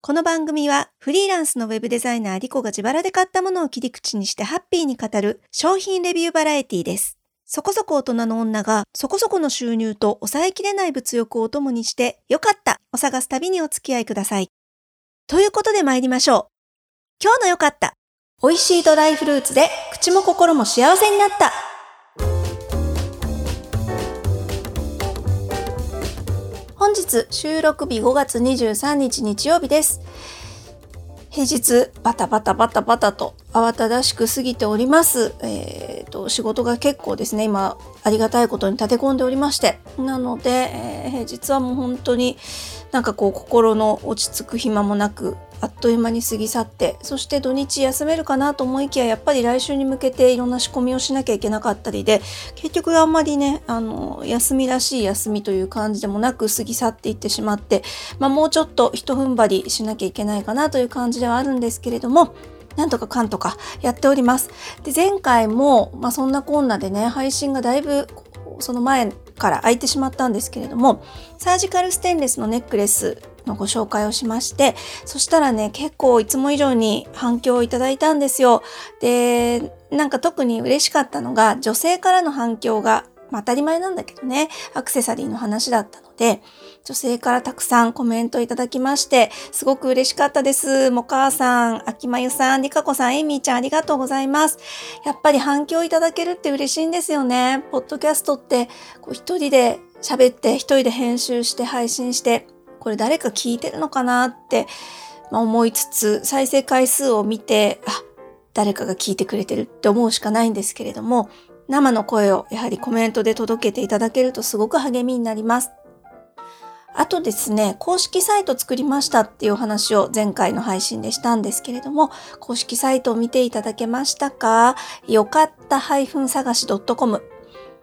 この番組はフリーランスのウェブデザイナーリコが自腹で買ったものを切り口にしてハッピーに語る商品レビューバラエティです。そこそこ大人の女がそこそこの収入と抑えきれない物欲を共にしてよかったを探す旅にお付き合いください。ということで参りましょう。今日のよかった。美味しいドライフルーツで口も心も幸せになった。本日収録日5月23日日曜日です。平日バタバタと慌ただしく過ぎております。仕事が結構ですね、今ありがたいことに立て込んでおりまして。なので、平日はもう本当になんかこう心の落ち着く暇もなくあっという間に過ぎ去って、そして土日休めるかなと思いきややっぱり来週に向けていろんな仕込みをしなきゃいけなかったりで、結局あんまりね、休みらしい休みという感じでもなく過ぎ去っていってしまって、もうちょっと一踏ん張りしなきゃいけないかなという感じではあるんですけれども、なんとかかんとかやっております。で、前回も、そんなこんなでね、配信がだいぶその前から空いてしまったんですけれども、サージカルステンレスのネックレスのご紹介をしまして、そしたらね、結構いつも以上に反響をいただいたんですよ。で、なんか特に嬉しかったのが女性からの反響が、当たり前なんだけどね、アクセサリーの話だったので、女性からたくさんコメントいただきまして、すごく嬉しかったです。もかあさん、あきまゆさん、りかこさん、えみーちゃん、ありがとうございます。やっぱり反響いただけるって嬉しいんですよね。ポッドキャストってこう一人で喋って一人で編集して配信して、これ誰か聞いてるのかなって思いつつ、再生回数を見て、あ、誰かが聞いてくれてるって思うしかないんですけれども、生の声をやはりコメントで届けていただけるとすごく励みになります。あとですね、公式サイト作りましたっていうお話を前回の配信でしたんですけれども、公式サイトを見ていただけましたか？よかった-探し.com、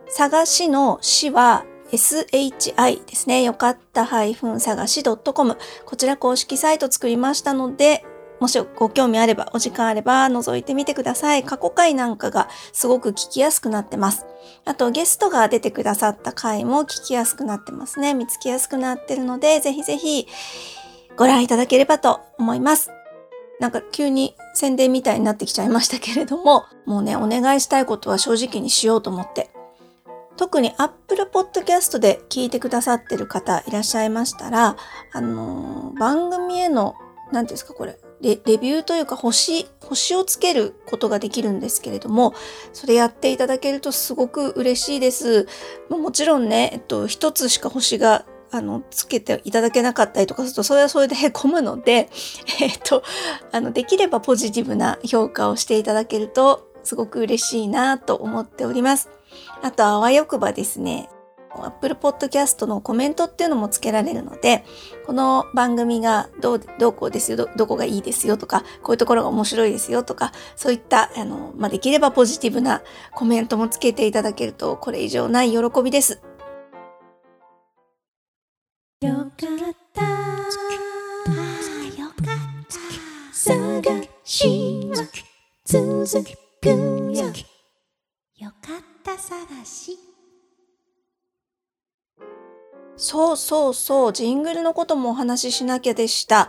探しのしはSHI ですね。よかった-探し.com、 こちら公式サイト作りましたので、もしご興味あれば、お時間あれば覗いてみてください。過去回なんかがすごく聞きやすくなってます。あとゲストが出てくださった回も聞きやすくなってますね。見つけやすくなってるので、ぜひぜひご覧いただければと思います。なんか急に宣伝みたいになってきちゃいましたけれども、もうね、お願いしたいことは正直にしようと思って、特に Apple Podcast で聞いてくださってる方いらっしゃいましたら、番組への、なんていうんですか、これ、レビューというか、星をつけることができるんですけれども、それやっていただけるとすごく嬉しいです。もちろんね、一つしか星がつけていただけなかったりとかすると、それはそれで凹むので、できればポジティブな評価をしていただけるとすごく嬉しいなと思っております。あと、あわよくばですね、Apple Podcast のコメントっていうのもつけられるので、この番組がどうこうですよ、どこがいいですよとか、こういうところが面白いですよとか、そういったできればポジティブなコメントもつけていただけると、これ以上ない喜びです。よかった、よかった、探しは続くよ。よかった探し。そう、ジングルのこともお話ししなきゃでした。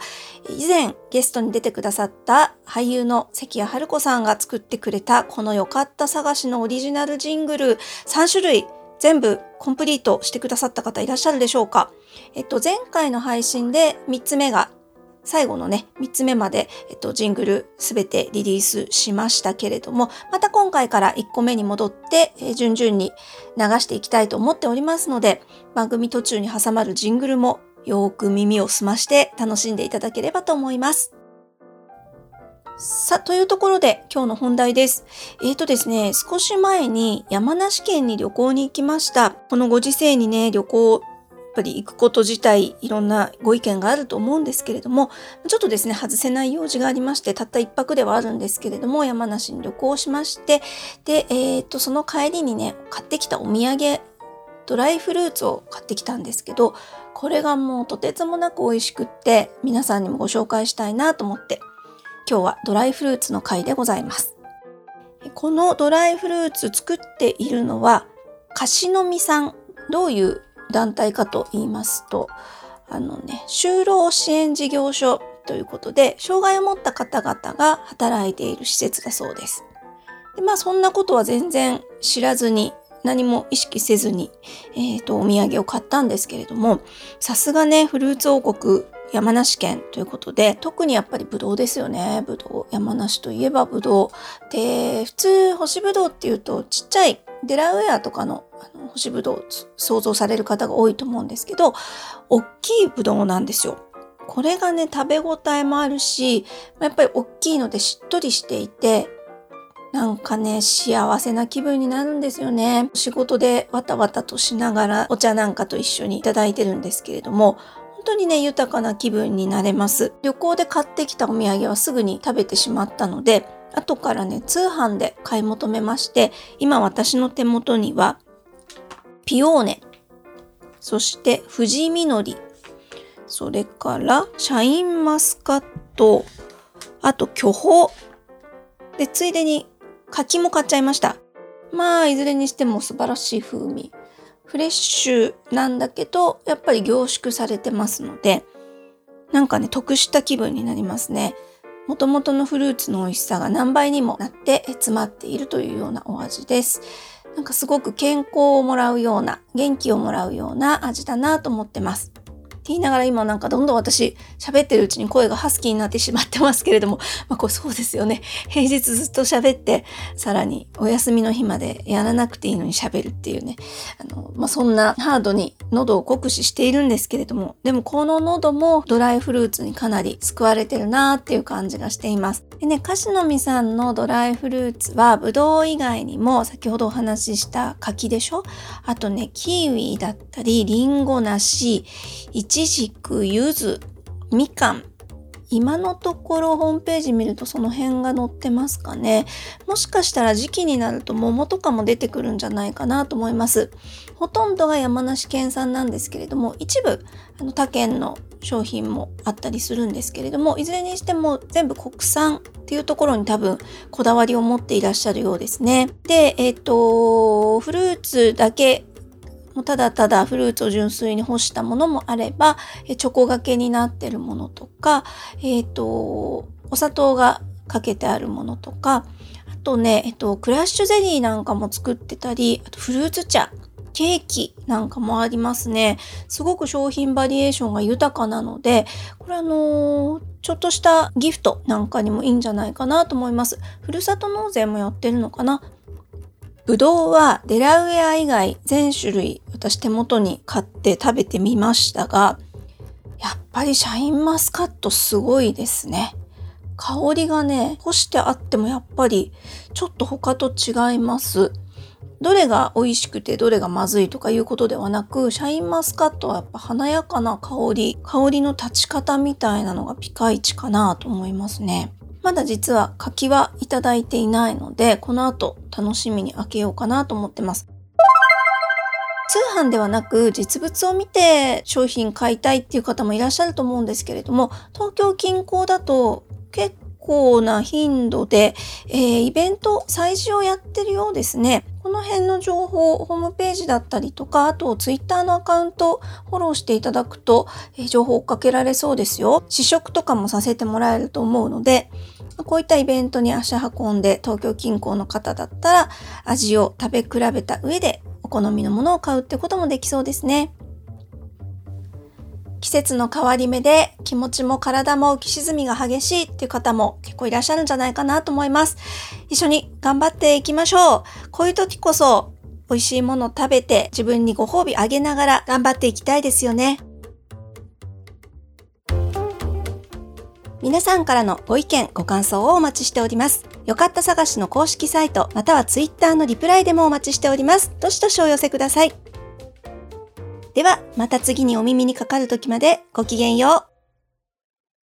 以前ゲストに出てくださった俳優の関谷春子さんが作ってくれた、このよかった探しのオリジナルジングル、3種類全部コンプリートしてくださった方いらっしゃるでしょうか？前回の配信で3つ目が、最後のね、3つ目まで、ジングルすべてリリースしましたけれども、また今回から1個目に戻って、順々に流していきたいと思っておりますので、番組途中に挟まるジングルもよーく耳を澄まして楽しんでいただければと思います。さあ、というところで今日の本題です。ですね、少し前に山梨県に旅行に行きました。このご時世にね、旅行やっぱり行くこと自体いろんなご意見があると思うんですけれども、ちょっとですね、外せない用事がありまして、たった一泊ではあるんですけれども、山梨に旅行しまして、で、その帰りにね、買ってきたお土産、ドライフルーツを買ってきたんですけど、これがもうとてつもなく美味しくって、皆さんにもご紹介したいなと思って、今日はドライフルーツの回でございます。このドライフルーツ作っているのは菓子のみさん、どういう団体かと言いますと、就労支援事業所ということで、障害を持った方々が働いている施設だそうです。で、そんなことは全然知らずに、何も意識せずに、お土産を買ったんですけれども、さすがね、フルーツ王国、山梨県ということで、特にやっぱりブドウですよね。ブドウ、山梨といえばブドウで、普通干しブドウっていうとちっちゃいデラウェアとかの干しブドウを想像される方が多いと思うんですけど、大きいブドウなんですよ。これがね、食べ応えもあるし、やっぱり大きいのでしっとりしていて、なんかね、幸せな気分になるんですよね。仕事でわたわたとしながらお茶なんかと一緒にいただいてるんですけれども、本当にね、豊かな気分になれます。旅行で買ってきたお土産はすぐに食べてしまったので、後からね、通販で買い求めまして、今私の手元には、ピオーネ、そして藤みのり、それからシャインマスカット、あと巨峰。で、ついでに柿も買っちゃいました。いずれにしても素晴らしい風味。フレッシュなんだけど、やっぱり凝縮されてますので、なんかね、得した気分になりますね。もともとのフルーツの美味しさが何倍にもなって詰まっているというようなお味です。なんかすごく健康をもらうような、元気をもらうような味だなと思ってます。って言いながら今なんかどんどん私喋ってるうちに声がハスキーになってしまってますけれども、これそうですよね。平日ずっと喋って、さらにお休みの日までやらなくていいのに喋るっていうね、そんなハードに喉を酷使しているんですけれども、でもこの喉もドライフルーツにかなり救われてるなーっていう感じがしています。でね、カシノミさんのドライフルーツはブドウ以外にも先ほどお話しした柿でしょ、あとね、キウイだったり、リンゴ、梨、イチジク、柚子、みかん。今のところホームページ見るとその辺が載ってますかね。もしかしたら時期になると桃とかも出てくるんじゃないかなと思います。ほとんどが山梨県産なんですけれども、一部他県の商品もあったりするんですけれども、いずれにしても全部国産っていうところに多分こだわりを持っていらっしゃるようですね。で、フルーツだけただただフルーツを純粋に干したものもあれば、チョコがけになってるものとか、お砂糖がかけてあるものとか、あとね、クラッシュゼリーなんかも作ってたり、あとフルーツ茶、ケーキなんかもありますね。すごく商品バリエーションが豊かなので、これちょっとしたギフトなんかにもいいんじゃないかなと思います。ふるさと納税もやってるのかな。ぶどうはデラウェア以外全種類私手元に買って食べてみましたが、やっぱりシャインマスカットすごいですね。香りがね、干してあってもやっぱりちょっと他と違います。どれが美味しくてどれがまずいとかいうことではなく、シャインマスカットはやっぱ華やかな香りの立ち方みたいなのがピカイチかなと思いますね。まだ実は柿はいただいていないので、この後楽しみに開けようかなと思ってます。通販ではなく実物を見て商品買いたいっていう方もいらっしゃると思うんですけれども、東京近郊だと結構な頻度で、イベント、催事をやってるようですね。この辺の情報、ホームページだったりとか、あとツイッターのアカウントフォローしていただくと、情報をかけられそうですよ。試食とかもさせてもらえると思うので、こういったイベントに足運んで東京近郊の方だったら味を食べ比べた上でお好みのものを買うってこともできそうですね。季節の変わり目で気持ちも体も浮き沈みが激しいっていう方も結構いらっしゃるんじゃないかなと思います。一緒に頑張っていきましょう。こういう時こそ美味しいものを食べて自分にご褒美あげながら頑張っていきたいですよね。皆さんからのご意見、ご感想をお待ちしております。よかった探しの公式サイト、またはツイッターのリプライでもお待ちしております。どしどしお寄せください。では、また次にお耳にかかる時までごきげんよう。